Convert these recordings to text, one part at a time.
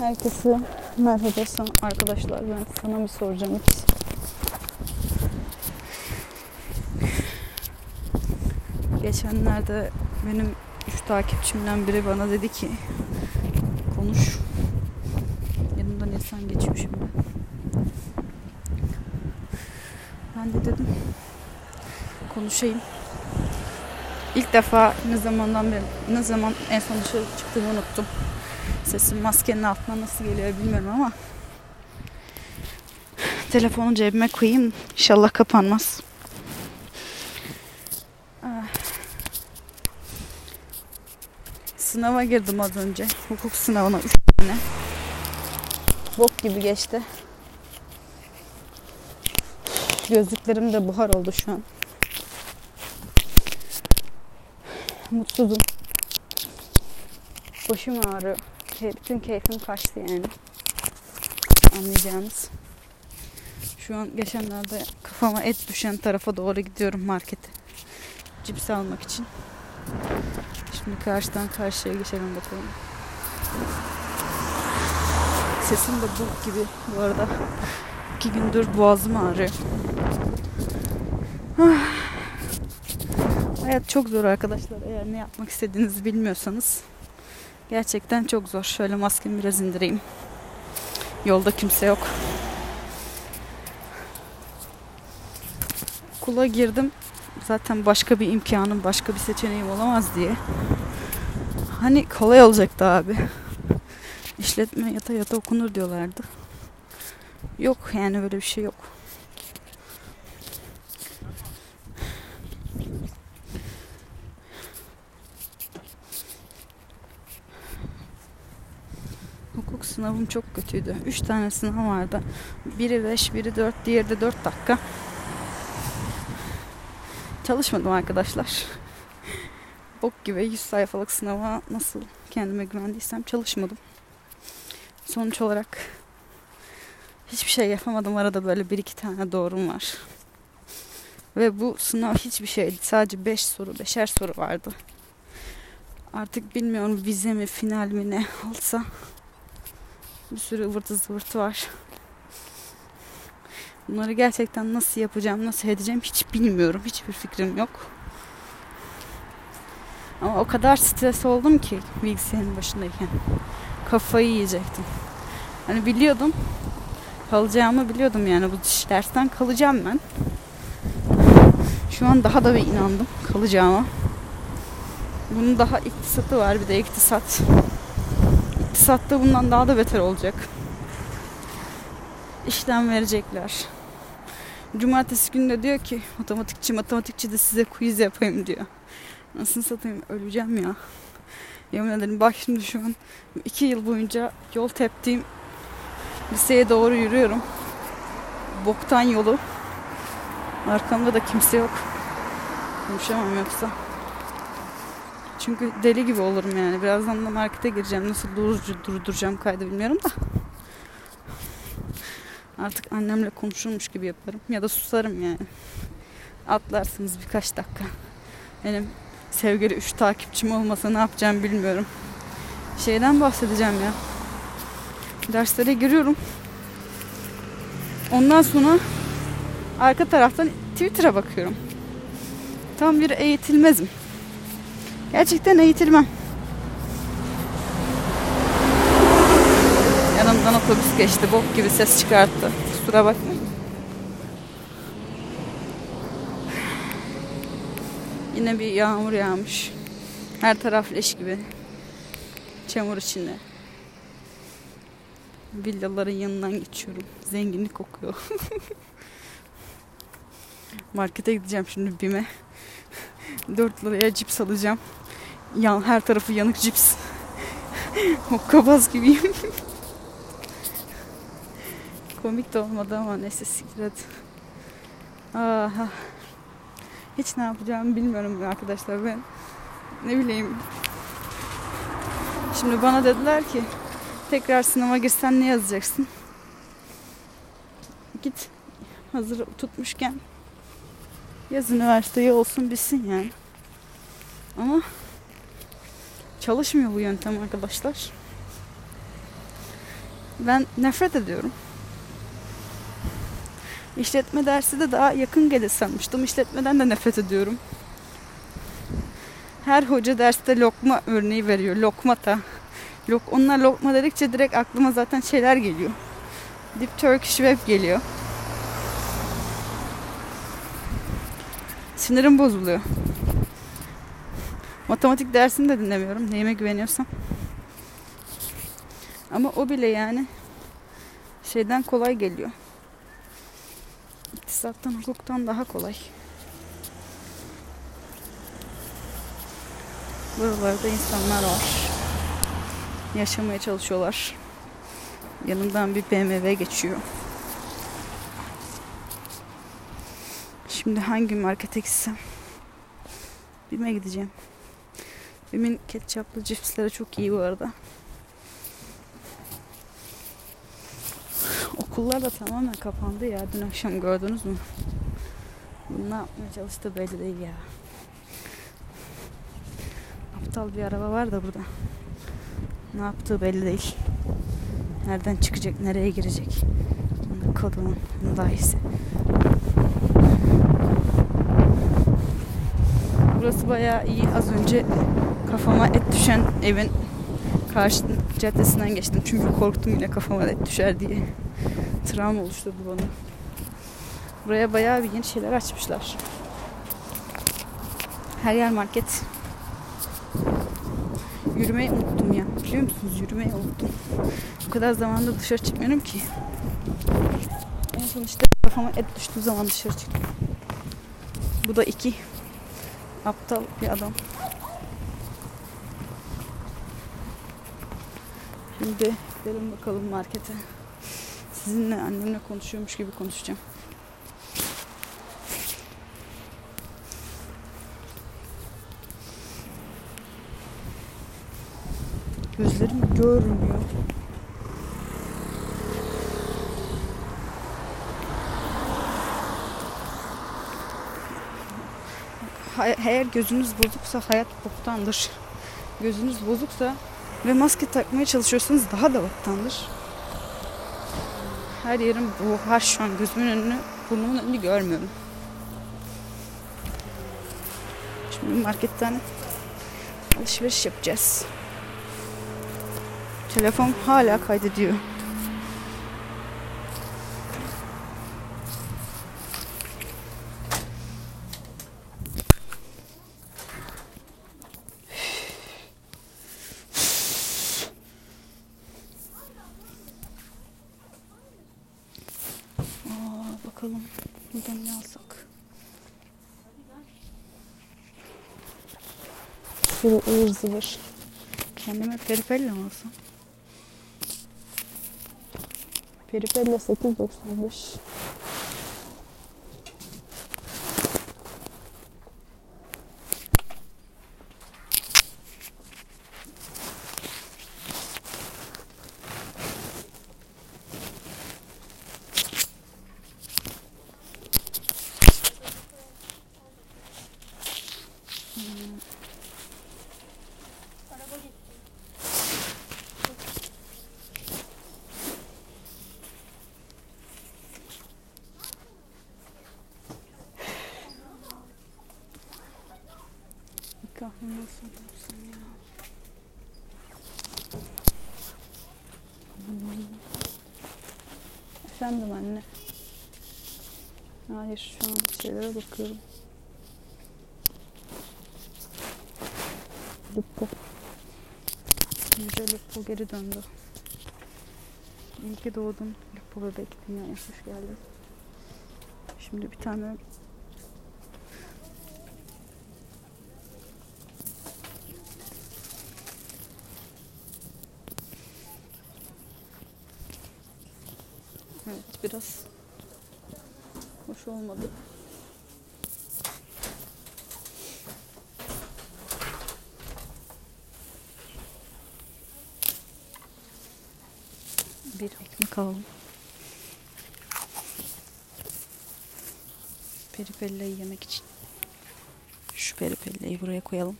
Herkese merhaba arkadaşlar. Ben sana bir soracağım hiç. Geçenlerde benim 3 takipçimden biri bana dedi ki konuş. Yanımdan insan geçiyor şimdi. Ben de dedim konuşayım. İlk defa ne zaman en son dışarı çıktığımı unuttum. Sesim maskenin altına nasıl geliyor bilmiyorum ama telefonu cebime koyayım, inşallah kapanmaz. Sınava girdim az önce, hukuk sınavına 3 tane. Bok gibi geçti. Gözlüklerim de buhar oldu şu an. Mutsuzum. Başım ağrıyor. Bütün keyfim kaçtı yani. Anlayacağınız. Şu an geçenlerde kafama et düşen tarafa doğru gidiyorum markete. Cips almak için. Şimdi karşıdan karşıya geçelim bakalım. Sesim de bok gibi bu arada. 2 gündür boğazım ağrıyor. Hayat çok zor arkadaşlar. Eğer ne yapmak istediğinizi bilmiyorsanız gerçekten çok zor. Şöyle maskemi biraz indireyim. Yolda kimse yok. Okula girdim. Zaten başka bir imkanım, başka bir seçeneğim olamaz diye. Hani kolay olacaktı abi. İşletme yata yata okunur diyorlardı. Yok yani, böyle bir şey yok. Hukuk sınavım çok kötüydü. 3 tane sınav vardı. Biri 5, biri 4, diğeri de 4 dakika. Çalışmadım arkadaşlar. Bok gibi 100 sayfalık sınava nasıl kendime güvendiysem çalışmadım. Sonuç olarak hiçbir şey yapamadım. Arada böyle 1-2 tane doğrum var. Ve bu sınav hiçbir şeydi. Sadece 5 soru, 5'er soru vardı. Artık bilmiyorum vize mi, final mi ne olsa. Bir sürü ıvırtı zıvırtı var. Bunları gerçekten nasıl yapacağım, nasıl edeceğim hiç bilmiyorum. Hiçbir fikrim yok. Ama o kadar stres oldum ki bilgisayarın başındayken. Kafayı yiyecektim. Hani biliyordum. Kalacağımı biliyordum yani. Bu dersten kalacağım ben. Şu an daha da bir inandım kalacağıma. Bunun daha iktisatı var. Bir de iktisat. İktisatta bundan daha da beter olacak. İşlem verecekler. Cumartesi günü de diyor ki matematikçi de size quiz yapayım diyor. Nasıl satayım, öleceğim ya. Yemin ederim bak, şimdi şu an 2 yıl boyunca yol teptiğim liseye doğru yürüyorum. Boktan yolu. Arkamda da kimse yok. Konuşamam yoksa. Çünkü deli gibi olurum yani. Birazdan da markete gireceğim. Nasıl durduracağım kaydı bilmiyorum da. Artık annemle konuşulmuş gibi yaparım. Ya da susarım yani. Atlarsınız birkaç dakika. Benim sevgili 3 takipçim olmasa ne yapacağım bilmiyorum. Şeyden bahsedeceğim ya. Derslere giriyorum. Ondan sonra arka taraftan Twitter'a bakıyorum. Tam bir eğitilmezim. Gerçekten eğitilmem. Yanımdan otobüs geçti. Bok gibi ses çıkarttı. Kusura bakmayın. Yine bir yağmur yağmış. Her taraf leş gibi. Çamur içinde. Villaların yanından geçiyorum. Zenginlik kokuyor. Markete gideceğim şimdi BİM'e. 4 liraya cips alacağım. Her tarafı yanık cips. Hokkabaz gibiyim. Komik de olmadı ama neyse, siktir et. Hiç ne yapacağımı bilmiyorum arkadaşlar ben. Ne bileyim. Şimdi bana dediler ki tekrar sınava girsen ne yazacaksın? Git hazır tutmuşken yaz üniversiteyi olsun bitsin yani. Ama çalışmıyor bu yöntem arkadaşlar. Ben nefret ediyorum. İşletme dersi de daha yakın gelir sanmıştım. İşletmeden de nefret ediyorum. Her hoca derste lokma örneği veriyor. Lokmata. Onlar lokma dedikçe direkt aklıma zaten şeyler geliyor. Deep Turkish Web geliyor. Sinirim bozuluyor. Matematik dersini de dinlemiyorum. Neyime güveniyorsam. Ama o bile yani şeyden kolay geliyor. İktisattan, hukuktan daha kolay. Buralarda insanlar var. Yaşamaya çalışıyorlar. Yanımdan bir BMW geçiyor. Şimdi hangi markete gitsem? Bime gideceğim. Bimin ketçaplı cipsleri çok iyi bu arada. Okullar da tamamen kapandı ya. Dün akşam gördünüz mü? Bunu ne yapmaya çalıştı belli değil ya. Aptal bir araba var da burada. Ne yaptığı belli değil. Nereden çıkacak, nereye girecek? Kadının dahisi. Burası bayağı iyi. Az önce kafama et düşen evin karşı caddesinden geçtim. Çünkü korktum yine kafama et düşer diye. Travma oluşturdu bana. Buraya bayağı bir yeni şeyler açmışlar. Her yer market. Yürümeyi unuttum ya. Biliyor musunuz? Yürümeyi unuttum. O kadar zamandır dışarı çıkmıyorum ki. En son işte kafama et düştüğü zaman dışarı çıktım. Bu da iki. Aptal bir adam. Şimdi gidelim bakalım markete. Sizinle annemle konuşuyormuş gibi konuşacağım. Gözlerim görmüyor. Eğer gözünüz bozuksa hayat boktandır. Gözünüz bozuksa ve maske takmaya çalışıyorsanız daha da boktandır. Her yerim buhar şu an. Gözümün önünü, burnumun önünü görmüyorum. Şimdi marketten alışveriş yapacağız. Telefon hala kaydediyor. Bakalım buradan ne alsak? Şurada ıvır zıvır. Kendime peripelle mi alsam? Peripelle 8.95. Kahve nasıl olursun ya? Efendim anne. Hayır şu an şeylere bakıyorum. Lupo. Güzel Lupo geri döndü. İyi ki doğdun Lupo bebek. Dünyaya hoş geldin. Şimdi bir tane biraz hoş olmadı. Bir ekmek alalım. Peripellayı yemek için. Şu peripellayı buraya koyalım.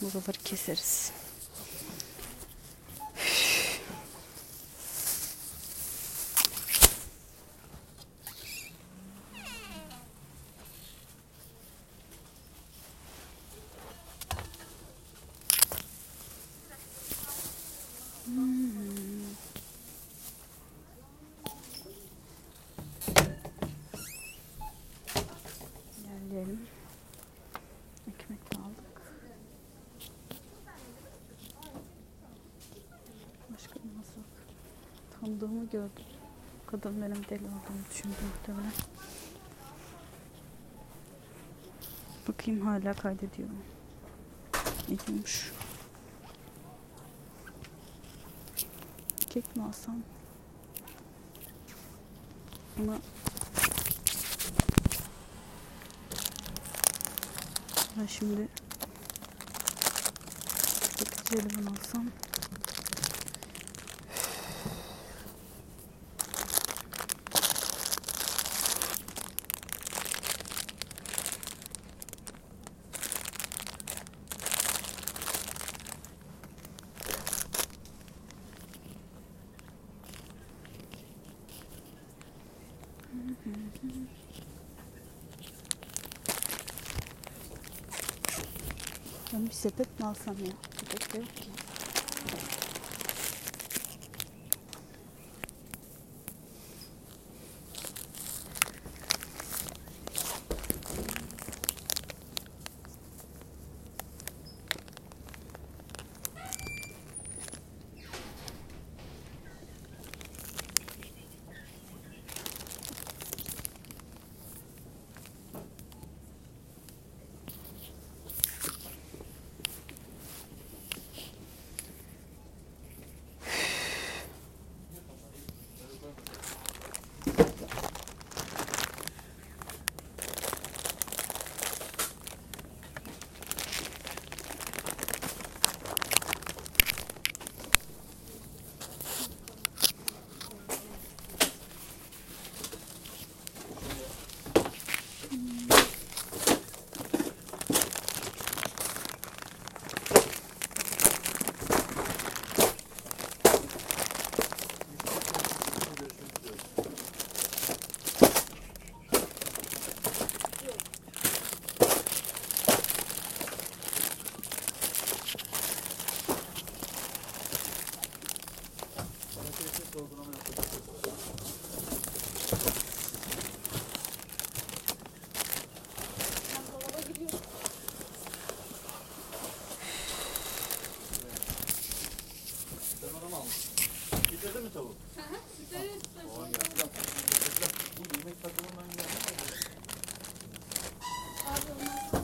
Buraları keseriz. Sandığımı gördü. Kadın benim deli olduğumu düşündü muhtemelen. Bakayım hala kaydediyor. Ediyormuş. Kek mi alsam? Ama ben şimdi bakıcı alsam. Ben bir sepet mi alsam ya? Sepet de yok ki. Sütledi mi tavuk? Hı, sütledi. Bu yemek takımı ben geldim. Abi onlar tam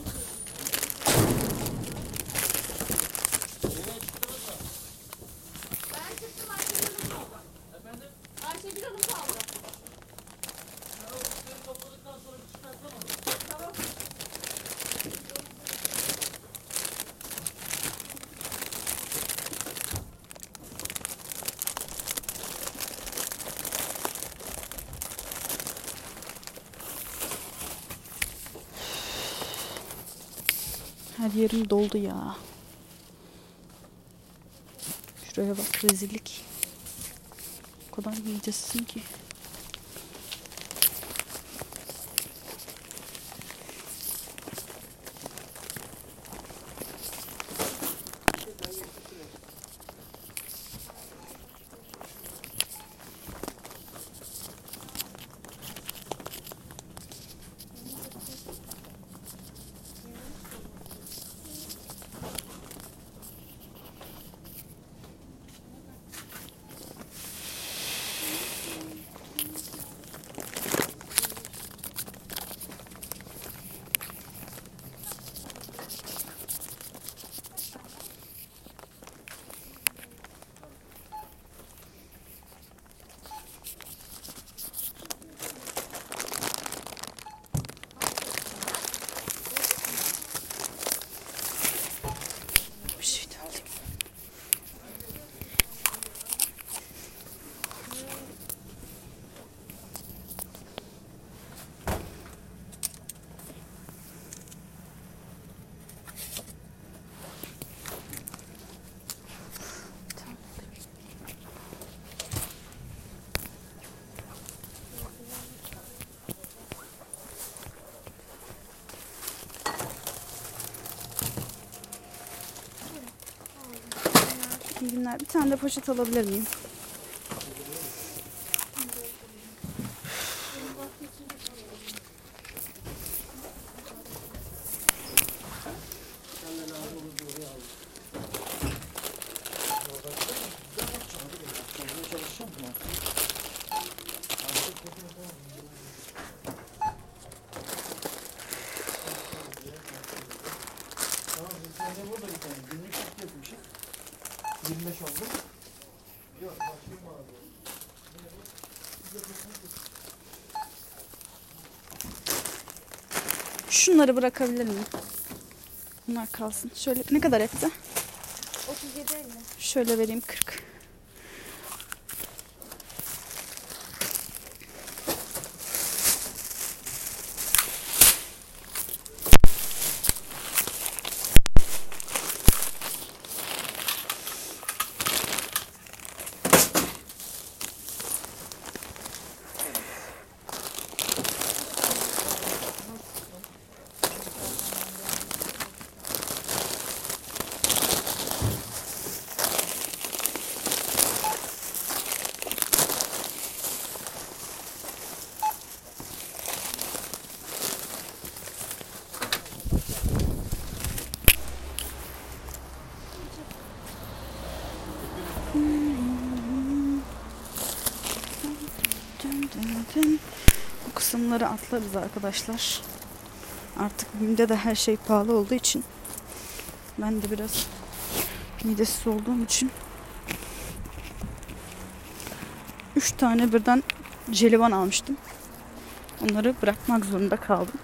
ben çıktım, Ayşegül Hanım kaldı. Efendim? Ayşegül Hanım kaldı. Tamam, sütleri topladıktan sonra bir çıkartamadım. Tamam. Her yerim doldu ya. Şuraya bak, rezillik. O kadar yiyeceksin ki. Bir tane de poşet alabilir miyim? 25 oldu. Yok, başlayayım mı abi? Ne bu? Şunları bırakabilir miyim? Bunlar kalsın. Şöyle ne kadar etti? 37 mi? Şöyle vereyim 40. Bu kısımları atlarız arkadaşlar. Artık BİM'de de her şey pahalı olduğu için, ben de biraz midesiz olduğum için 3 tane birden jelibon almıştım. Onları bırakmak zorunda kaldım.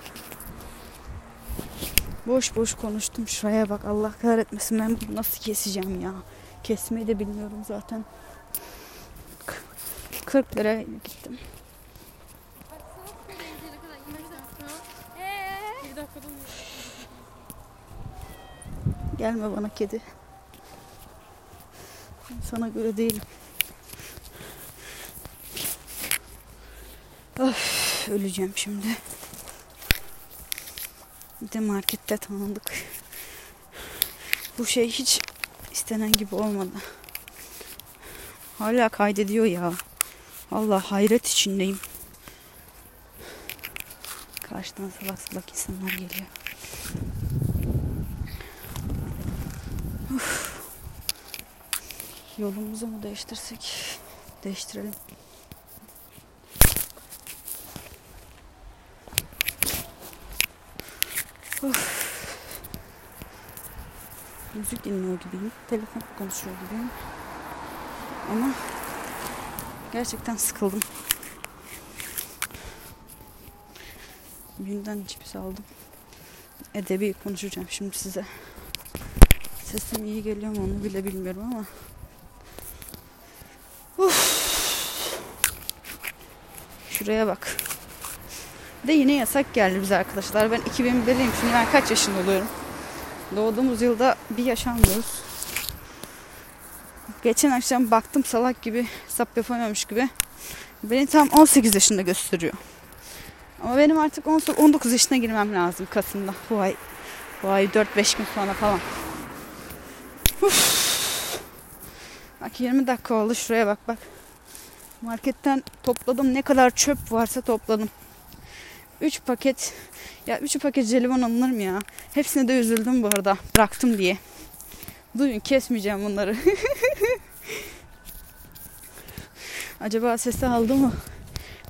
Boş boş konuştum. Şuraya bak, Allah kahretmesin, ben bunu nasıl keseceğim ya. Kesmeyi de bilmiyorum zaten. 40 lira gittim. Gelme bana kedi. Ben sana göre değilim. Of, öleceğim şimdi. Bir de markette tanıdık. Bu şey hiç istenen gibi olmadı. Hala kaydediyor ya. Allah, hayret içindeyim. Karşıdan salak salak insanlar geliyor. Uf. Yolumuzu mu değiştirsek? Değiştirelim. Uf. Müzik dinliyor gibiyim. Telefon konuşuyor gibiyim. Ama gerçekten sıkıldım. Günden cips aldım. Edebi konuşacağım şimdi size. Sesim iyi geliyor mu onu bile bilmiyorum ama. Uf. Şuraya bak. De yine yasak geldi bize arkadaşlar. Ben 2001'liyim. Şimdi ben kaç yaşında oluyorum? Doğduğumuz yılda bir yaşamıyoruz. Geçen akşam baktım, salak gibi hesap yapamamış gibi. Beni tam 18 yaşında gösteriyor. Ama benim artık 19 yaşına girmem lazım Kasım'da. Bu ay 4-5 gün sonra falan. Uf. Bak 20 dakika oldu, şuraya bak bak. Marketten topladım, ne kadar çöp varsa topladım. 3 paket jelibon alınır mı ya? Hepsine de üzüldüm bu arada, bıraktım diye. Duyun, kesmeyeceğim bunları. Acaba sesi aldı mı?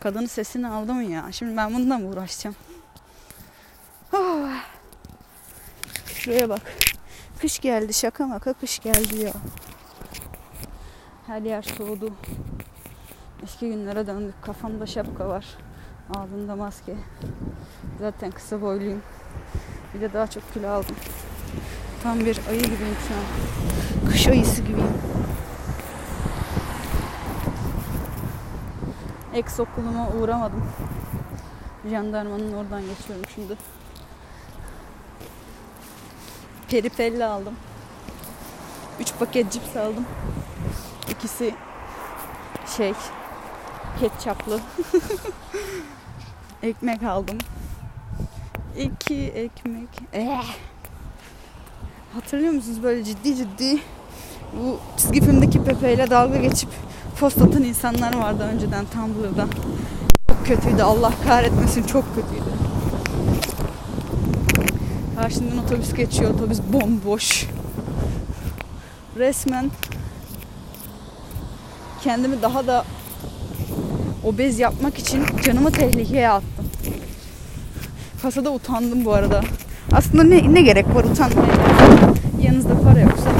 Kadının sesini aldı mı ya? Şimdi ben bundan mı uğraşacağım? Oh. Şuraya bak. Kış geldi, şaka maka kış geldi ya. Her yer soğudu. Eski günlere döndük. Kafamda şapka var. Ağzımda maske. Zaten kısa boyluyum. Bir de daha çok kilo aldım. Tam bir ayı gibiyim şu an. Kış ayısı gibiyim. Eks okuluma uğramadım. Jandarmanın oradan geçiyorum şimdi. Peripelli aldım. 3 paket cips aldım. İkisi şey, ketçaplı. Ekmek aldım. 2 ekmek. Hatırlıyor musunuz böyle ciddi bu çizgi filmdeki Pepe ile dalga geçip post atan insanlar vardı önceden Tumblr'da. Çok kötüydü, Allah kahretmesin, çok kötüydü. Karşımdan otobüs geçiyor, otobüs bomboş. Resmen kendimi daha da obez yapmak için canımı tehlikeye attım. Kasada utandım bu arada. Aslında ne gerek var utanmaya? Yanınızda para yoksa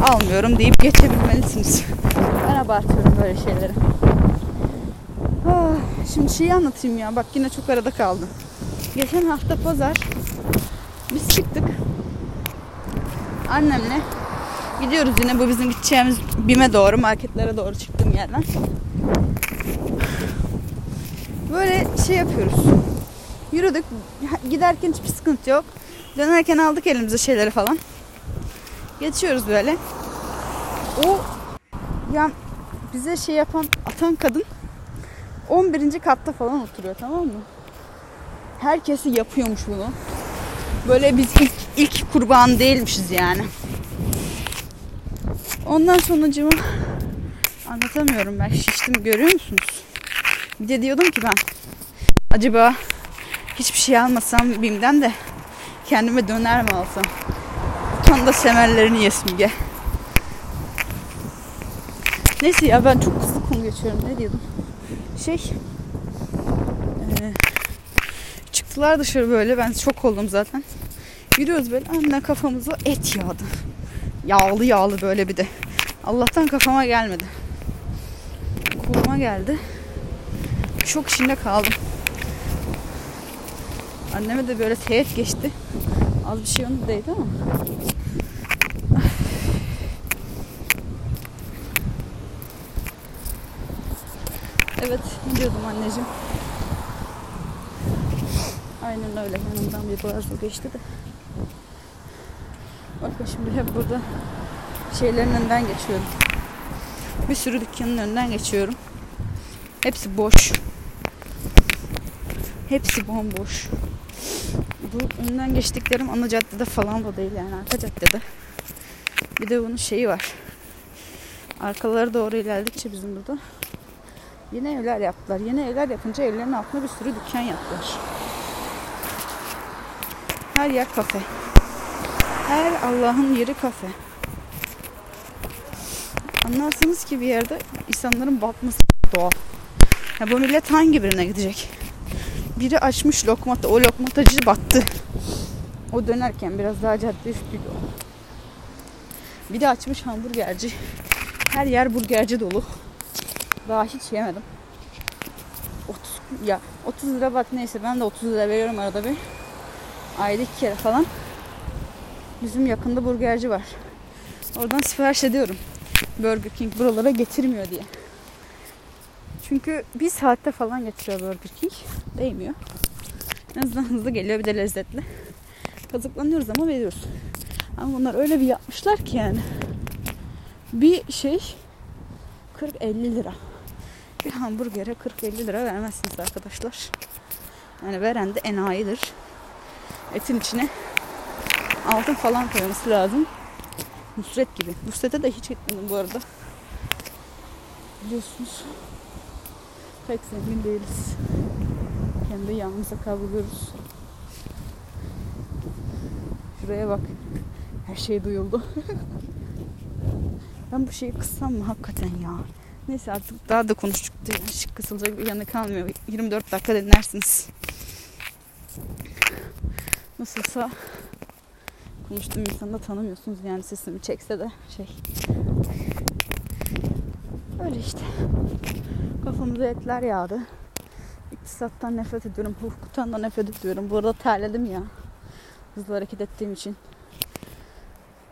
almıyorum deyip geçebilmelisiniz. Ben abartıyorum böyle şeyleri. Şimdi şeyi anlatayım ya. Bak yine çok arada kaldım. Geçen hafta pazar biz çıktık. Annemle gidiyoruz yine bu bizim gideceğimiz BİM'e doğru, marketlere doğru çıktığım yerden. Böyle şey yapıyoruz. Yürüdük. Giderken hiçbir sıkıntı yok. Dönerken aldık elimize şeyleri falan. Geçiyoruz böyle. O ya bize şey yapan, atan kadın 11. katta falan oturuyor, tamam mı? Herkesi yapıyormuş bunu. Böyle biz ilk kurban değilmişiz yani. Ondan sonucumu anlatamıyorum ben. Şiştim, görüyor musunuz? Bir de diyordum ki ben, acaba hiçbir şey almasam BİM'den de kendime döner mi alsam? Tam da semerlerini yesim diye. Neyse ya, ben çok kısa konu geçiyorum. Ne diyordum? Çıktılar dışarı böyle. Ben şok oldum zaten. Yürüyoruz böyle. Anne kafamıza et yağdı. Yağlı yağlı böyle bir de. Allah'tan kafama gelmedi. Koluma geldi. Şok içinde kaldım. Anneme de böyle teğet geçti. Az bir şey onu değdi ama. Evet, gidiyordum anneciğim. Aynen öyle, yanımdan bir boğazla geçti de. Bakın şimdi hep burada şeylerin önünden geçiyorum. Bir sürü dükkanın önünden geçiyorum. Hepsi boş. Hepsi bomboş. Bu önünden geçtiklerim ana caddede falan da değil yani, arka caddede. Bir de bunun şeyi var. Arkalara doğru ilerledikçe bizim burada yeni evler yaptılar. Yeni evler yapınca evlerin altına bir sürü dükkan yaptılar. Her yer kafe. Her Allah'ın yeri kafe. Anlarsınız ki bir yerde insanların batması doğal. Ya bu millet hangi birine gidecek? Biri açmış lokmata, o lokmatacı battı. O dönerken biraz daha cadde üstüydü o. Bir de açmış hamburgerci. Her yer burgerci dolu. Daha hiç yemedim. 30 lira bak, neyse ben de 30 lira veriyorum arada bir. Ayda 2 kere falan. Bizim yakında burgerci var. Oradan sipariş ediyorum. Burger King buralara getirmiyor diye. Çünkü bir saatte falan getiriyor Burger King. Değmiyor. En azından hızlı geliyor, bir de lezzetli. Kazıklanıyoruz ama veriyoruz. Ama bunlar öyle bir yapmışlar ki yani. Bir şey 40-50 lira. Bir hamburgere 40-50 lira vermezsiniz arkadaşlar. Yani veren de enayidir. Etin içine altın falan koyması lazım. Nusret gibi. Nusret'e de hiç gitmedim bu arada. Biliyorsunuz. Pek zengin değiliz. Kendi yağımıza kavruluyoruz. Şuraya bak. Her şey duyuldu. Ben bu şeyi kıssam mı hakikaten ya? Neyse artık daha da konuştuk diye. Şık kısılacak bir yanı kalmıyor. 24 dakika dinlersiniz. Nasılsa konuştuğum insanı da tanımıyorsunuz. Yani sesimi çekse de şey. Öyle işte. Kafamıza etler yağdı. İktisattan nefret ediyorum. Hukuktan da nefret ediyorum. Bu arada terledim ya. Hızlı hareket ettiğim için.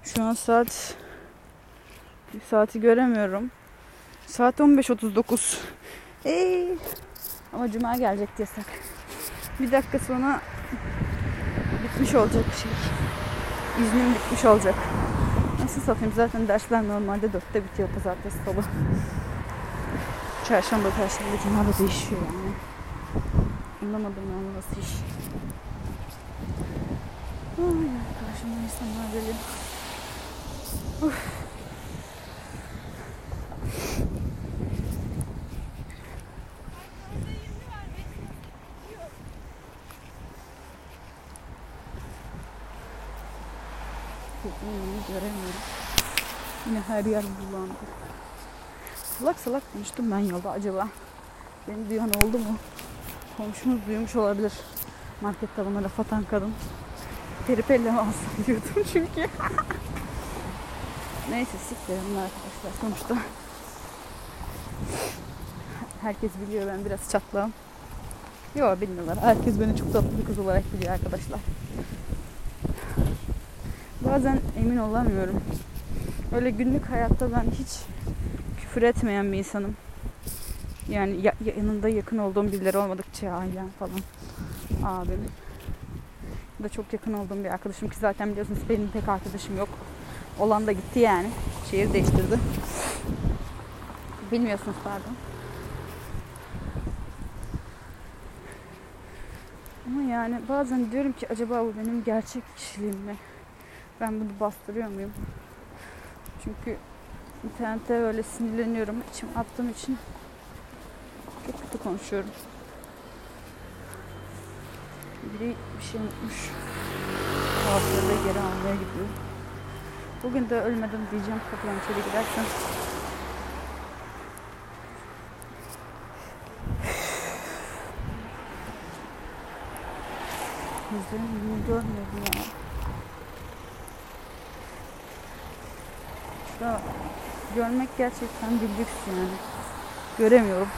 Şu an saati göremiyorum. Saat 15.39. Ama cuma gelecek desek. Bir dakika sonra bitmiş olacak şey. İznim bitmiş olacak. Nasıl satayım? Zaten dersler normalde 4'te bitiyor, pazartesi, salı. Çarşamba, perşembe, cuma da değişiyor yani. Anlamadım yani nasıl iş. Ay, karşımda insanlar geliyor. Göremiyorum. Yine her yer bulandı. Salak salak konuştum ben yolda. Acaba beni duyan oldu mu? Komşumuz duymuş olabilir. Markette bana laf atan kadın. Terip elle mi alsam diyordum çünkü. Neyse sıkıyorum arkadaşlar sonuçta. Herkes biliyor ben biraz çatlağım. Yok bilmiyorlar. Herkes beni çok tatlı bir kız olarak biliyor arkadaşlar. Bazen emin olamıyorum. Öyle günlük hayatta ben hiç küfür etmeyen bir insanım. Yani yanında yakın olduğum birileri olmadıkça ailem falan. Abim. Da çok yakın olduğum bir arkadaşım ki zaten biliyorsunuz benim pek arkadaşım yok. Olan da gitti yani. Şehir değiştirdi. Bilmiyorsunuz pardon. Ama yani bazen diyorum ki acaba bu benim gerçek kişiliğim mi? Ben bunu bastırıyor muyum? Çünkü internette öyle sinirleniyorum. İçim attığım için çok kötü konuşuyorum. Biri bir şey unutmuş. Kağıtları geri almaya gidiyor. Bugün de ölmedim diyeceğim kapıdan içeri girerken. Yüzlerim görmedim ya. Ya görmek gerçekten bir lüks yani. Göremiyorum.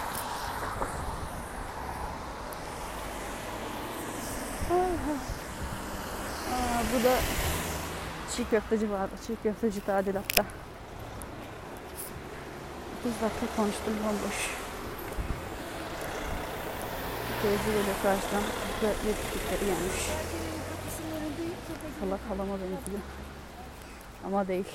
Bu da çiğ köfteci vardı. Çiğ köfteci tadilatta. 30 dakika konuştum bomboş. Teyze böyle karşıdan yetiştikleri gelmiş. Salak halama benziyor. Ama değil.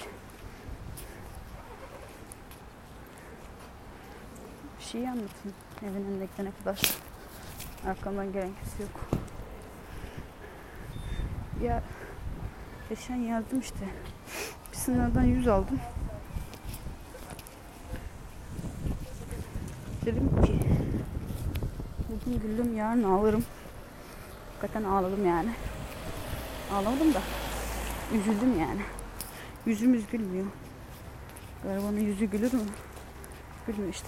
Bir şey anlatayım. Evin önüne gidene kadar. Arkamdan gelen kimse yok. Ya geçen yazdım işte. Bir sınavdan 100 aldım. Dedim ki bugün güldüm yarın ağlarım. Hakikaten ağladım yani. Ağlamadım da üzüldüm yani. Yüzümüz gülmüyor. Garibanın yüzü gülür mü? Gülmüyor işte.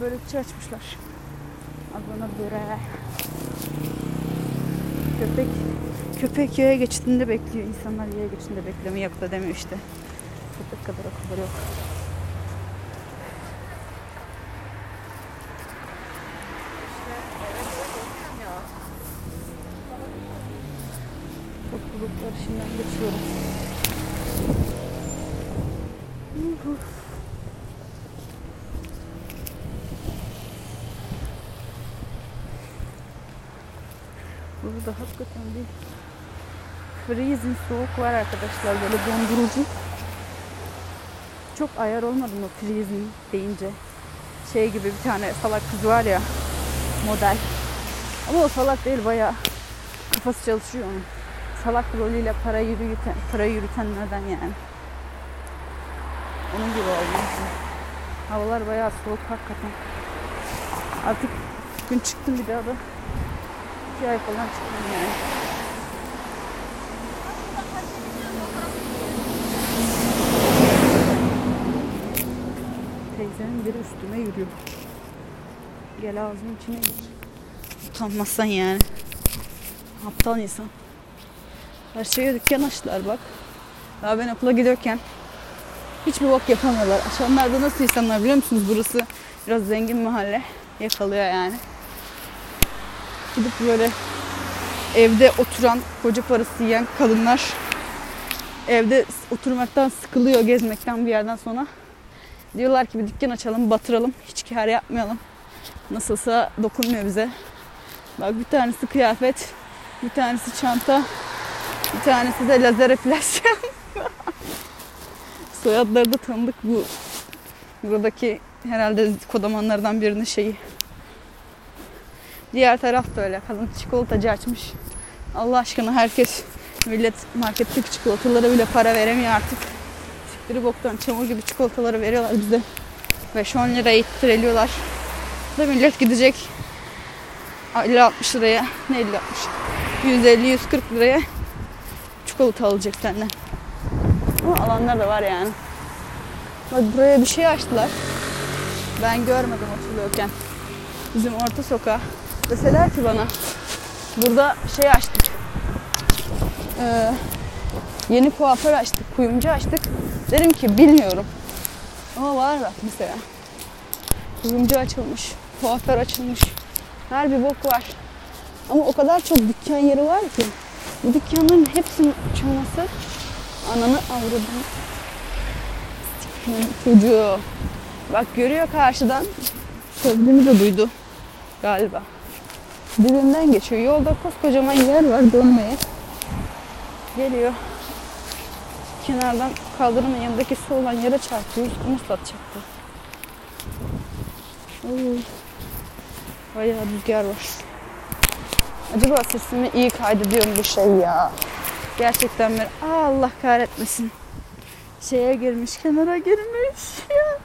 Börekçi açmışlar. Adana böreği. Köpek yaya geçtiğinde bekliyor. İnsanlar yaya geçtiğinde beklemiyor. Yok da demiyor işte. Köpek kadar akılları yok. Çok bulutlar şimdiden geçiyorum. Burada hakikaten bir freezing soğuk var arkadaşlar, böyle dondurucu. Çok ayar olmadım o freezing deyince. Şey gibi bir tane salak kız var ya, model. Ama o salak değil, bayağı kafası çalışıyor onun. Salak rolüyle para yürütenlerden yani. Onun gibi olmuş. Havalar bayağı soğuk hakikaten. Artık gün çıktım bir daha da. 2 ay falan çıktım yani. Teyzenin biri üstüme yürüyor. Gel ağzının içine gir. Utanmazsan yani. Aptal insan. Her şeye dükkan açtılar bak. Daha ben okula giderken hiçbir bok yapamıyorlar. Aşanlarda nasıl insanlar biliyor musunuz? Burası biraz zengin mahalle. Yakalıyor yani. Gidip böyle evde oturan, koca parası yiyen kadınlar evde oturmaktan sıkılıyor, gezmekten bir yerden sonra. Diyorlar ki bir dükkan açalım, batıralım, hiç kâr yapmayalım. Nasılsa dokunmuyor bize. Bak bir tanesi kıyafet, bir tanesi çanta, bir tanesi de lazer flash. Soyadları da tanıdık bu. Buradaki herhalde kodamanlardan birinin şeyi. Diğer taraf da öyle. Kadın çikolatacı açmış. Allah aşkına herkes, millet marketteki çikolatalara bile para veremiyor artık. Siktir boktan çamur gibi çikolataları veriyorlar bize. 5-10 liraya ittireliyorlar. Da millet gidecek 50-60 liraya, ne 50-60? 150-140 liraya çikolata alacak senden. Ama alanlar da var yani. Bak buraya bir şey açtılar. Ben görmedim oturuyorken. Bizim orta sokağa. Deseler ki bana Burada şey açtık. Yeni kuaför açtık, kuyumcu açtık. Dedim ki bilmiyorum. Ama var bak mesela. Kuyumcu açılmış, kuaför açılmış. Her bir bok var. Ama o kadar çok dükkan yeri var ki. Bu dükkanların hepsinin açılması ananı avradım. Çocuğu. Bak görüyor karşıdan. Sözümü de duydu galiba. Dibimden geçiyor. Yolda koskocaman yer var dönmeye. Geliyor. Kenardan kaldırımın yanındaki su olan yere çarpıyor. Üstümü ıslatacaktı. Bayağı rüzgar var. Acaba sesimi iyi kaydediyorum bu şey ya. Gerçekten ben Allah kahretmesin. Şeye girmiş, kenara girmiş ya.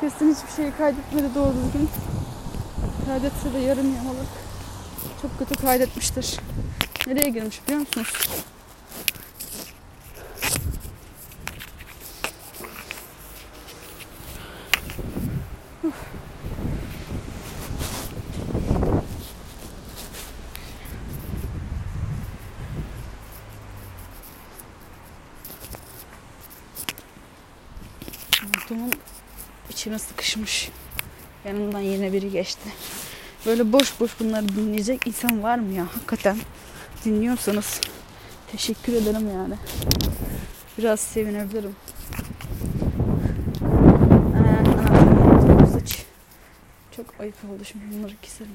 Kesin hiçbir şeyi kaydetmedi doğru düzgün. Kaydetse de yarım yamalık. Çok kötü kaydetmiştir. Nereye girmiş biliyor musunuz? Montumun içine sıkışmış. Yanımdan yine biri geçti. Böyle boş boş bunları dinleyecek insan var mı ya? Hakikaten dinliyorsanız teşekkür ederim yani. Biraz sevinebilirim. Çok ayıp oldu şimdi bunları keserim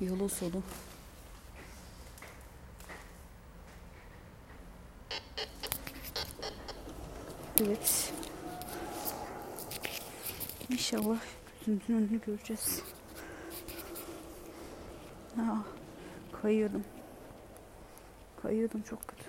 ya. Yolu solu. Evet. İnşallah gözümüzün önünü göreceğiz. Kayıyordum. Çok kötü.